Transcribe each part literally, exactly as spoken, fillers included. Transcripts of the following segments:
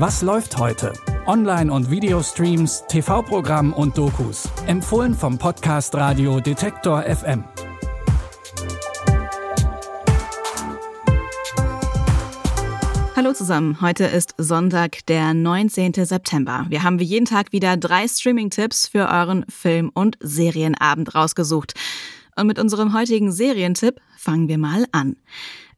Was läuft heute? Online- und Videostreams, T V-Programm und Dokus. Empfohlen vom Podcast Radio Detektor F M. Hallo zusammen, heute ist Sonntag, der neunzehnten September. Wir haben wie jeden Tag wieder drei Streaming-Tipps für euren Film- und Serienabend rausgesucht. Und mit unserem heutigen Serientipp fangen wir mal an.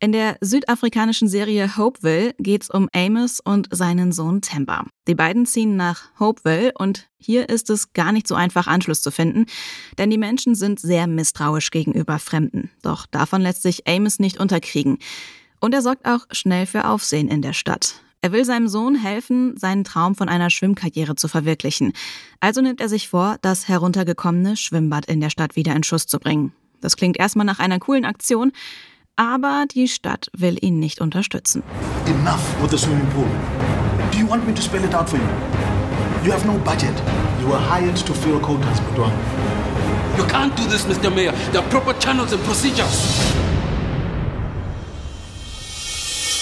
In der südafrikanischen Serie Hopeville geht's um Amos und seinen Sohn Temba. Die beiden ziehen nach Hopeville und hier ist es gar nicht so einfach, Anschluss zu finden, denn die Menschen sind sehr misstrauisch gegenüber Fremden. Doch davon lässt sich Amos nicht unterkriegen. Und er sorgt auch schnell für Aufsehen in der Stadt. Er will seinem Sohn helfen, seinen Traum von einer Schwimmkarriere zu verwirklichen. Also nimmt er sich vor, das heruntergekommene Schwimmbad in der Stadt wieder in Schuss zu bringen. Das klingt erstmal nach einer coolen Aktion, aber die Stadt will ihn nicht unterstützen. Enough with the swimming pool. Do you want me to spell it out for you? You have no budget. You were hired to fill quotas, Madonna. You can't do this, Mister Mayor. There are proper channels and procedures.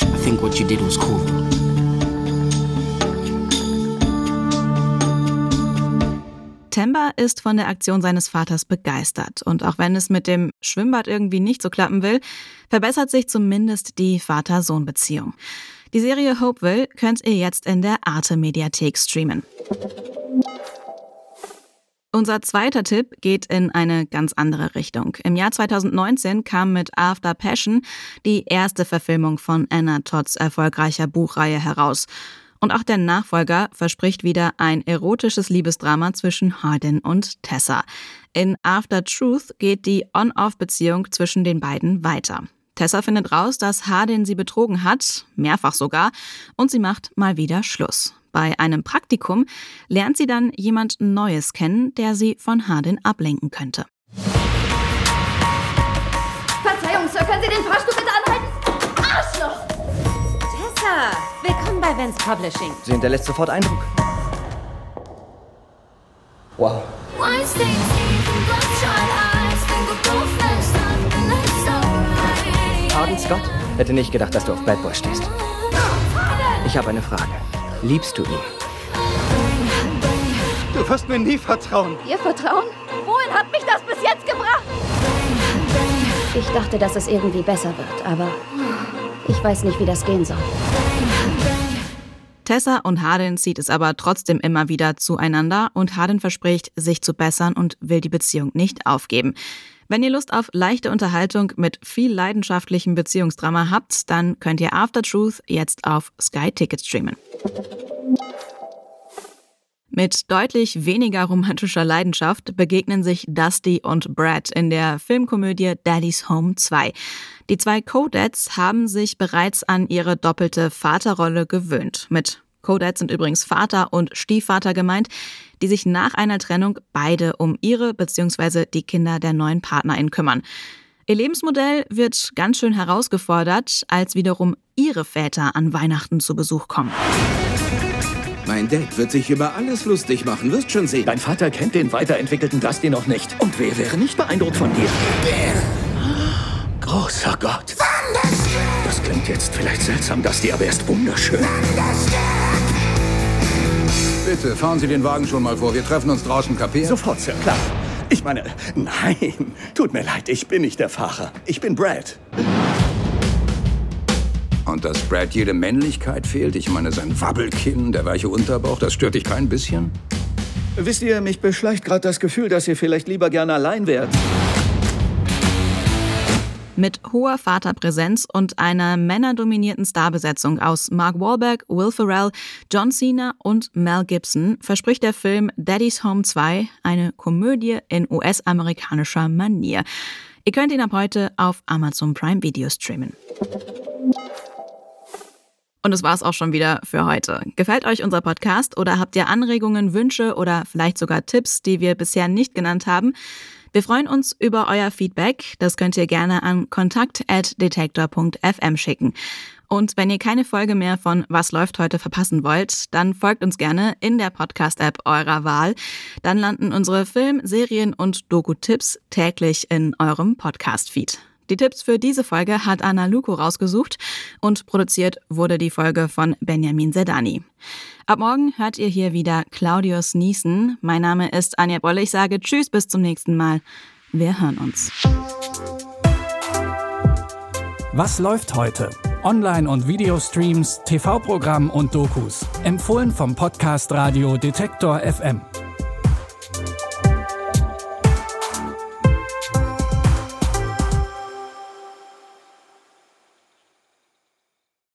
I think what you did was cool. Temba ist von der Aktion seines Vaters begeistert. Und auch wenn es mit dem Schwimmbad irgendwie nicht so klappen will, verbessert sich zumindest die Vater-Sohn-Beziehung. Die Serie Hopeville könnt ihr jetzt in der Arte-Mediathek streamen. Unser zweiter Tipp geht in eine ganz andere Richtung. Im Jahr zweitausendneunzehn kam mit After Passion die erste Verfilmung von Anna Todds erfolgreicher Buchreihe heraus. Und auch der Nachfolger verspricht wieder ein erotisches Liebesdrama zwischen Hardin und Tessa. In After Truth geht die On-Off-Beziehung zwischen den beiden weiter. Tessa findet raus, dass Hardin sie betrogen hat, mehrfach sogar, und sie macht mal wieder Schluss. Bei einem Praktikum lernt sie dann jemand Neues kennen, der sie von Hardin ablenken könnte. Verzeihung, Sir, können Sie den Fahrstuhl bitte anhalten? Arschloch! Tessa, willkommen bei Vance Publishing. Sie hinterlässt sofort Eindruck. Wow. Hardin Scott? Hätte nicht gedacht, dass du auf Bad Boy stehst. Ich habe eine Frage. Liebst du ihn? Du wirst mir nie vertrauen. Ihr Vertrauen? Wohin hat mich das bis jetzt gebracht? Ich dachte, dass es irgendwie besser wird, aber ich weiß nicht, wie das gehen soll. Tessa und Hardin zieht es aber trotzdem immer wieder zueinander und Hardin verspricht, sich zu bessern und will die Beziehung nicht aufgeben. Wenn ihr Lust auf leichte Unterhaltung mit viel leidenschaftlichem Beziehungsdrama habt, dann könnt ihr After Truth jetzt auf Sky Ticket streamen. Mit deutlich weniger romantischer Leidenschaft begegnen sich Dusty und Brad in der Filmkomödie Daddy's Home zwei. Die zwei Codads haben sich bereits an ihre doppelte Vaterrolle gewöhnt. Mit Codads sind übrigens Vater und Stiefvater gemeint, die sich nach einer Trennung beide um ihre bzw. die Kinder der neuen PartnerInnen kümmern. Ihr Lebensmodell wird ganz schön herausgefordert, als wiederum ihre Väter an Weihnachten zu Besuch kommen. Mein Dad wird sich über alles lustig machen, wirst schon sehen. Dein Vater kennt den weiterentwickelten Dusty noch nicht. Und wer wäre nicht beeindruckt von dir? Wer? Großer Gott. Das klingt jetzt vielleicht seltsam, Dusty, aber er ist wunderschön. Bitte, fahren Sie den Wagen schon mal vor. Wir treffen uns draußen, kapiert? Sofort, Sir, klar. Ich meine, nein, tut mir leid, ich bin nicht der Fahrer. Ich bin Brad. Und dass Brad jede Männlichkeit fehlt, ich meine, sein Wabbelkinn, der weiche Unterbauch, das stört dich kein bisschen? Wisst ihr, mich beschleicht gerade das Gefühl, dass ihr vielleicht lieber gerne allein wärt. Mit hoher Vaterpräsenz und einer männerdominierten Starbesetzung aus Mark Wahlberg, Will Ferrell, John Cena und Mel Gibson verspricht der Film Daddy's Home zwei eine Komödie in U S-amerikanischer Manier. Ihr könnt ihn ab heute auf Amazon Prime Video streamen. Und das war's auch schon wieder für heute. Gefällt euch unser Podcast oder habt ihr Anregungen, Wünsche oder vielleicht sogar Tipps, die wir bisher nicht genannt haben? Wir freuen uns über euer Feedback. Das könnt ihr gerne an kontakt at detektor punkt f m schicken. Und wenn ihr keine Folge mehr von Was läuft heute verpassen wollt, dann folgt uns gerne in der Podcast-App eurer Wahl. Dann landen unsere Film-, Serien- und Doku-Tipps täglich in eurem Podcast-Feed. Die Tipps für diese Folge hat Anna Luko rausgesucht und produziert wurde die Folge von Benjamin Zedani. Ab morgen hört ihr hier wieder Claudius Niesen. Mein Name ist Anja Bolle. Ich sage tschüss, bis zum nächsten Mal. Wir hören uns. Was läuft heute? Online- und Videostreams, T V-Programm und Dokus. Empfohlen vom Podcast Radio Detektor F M.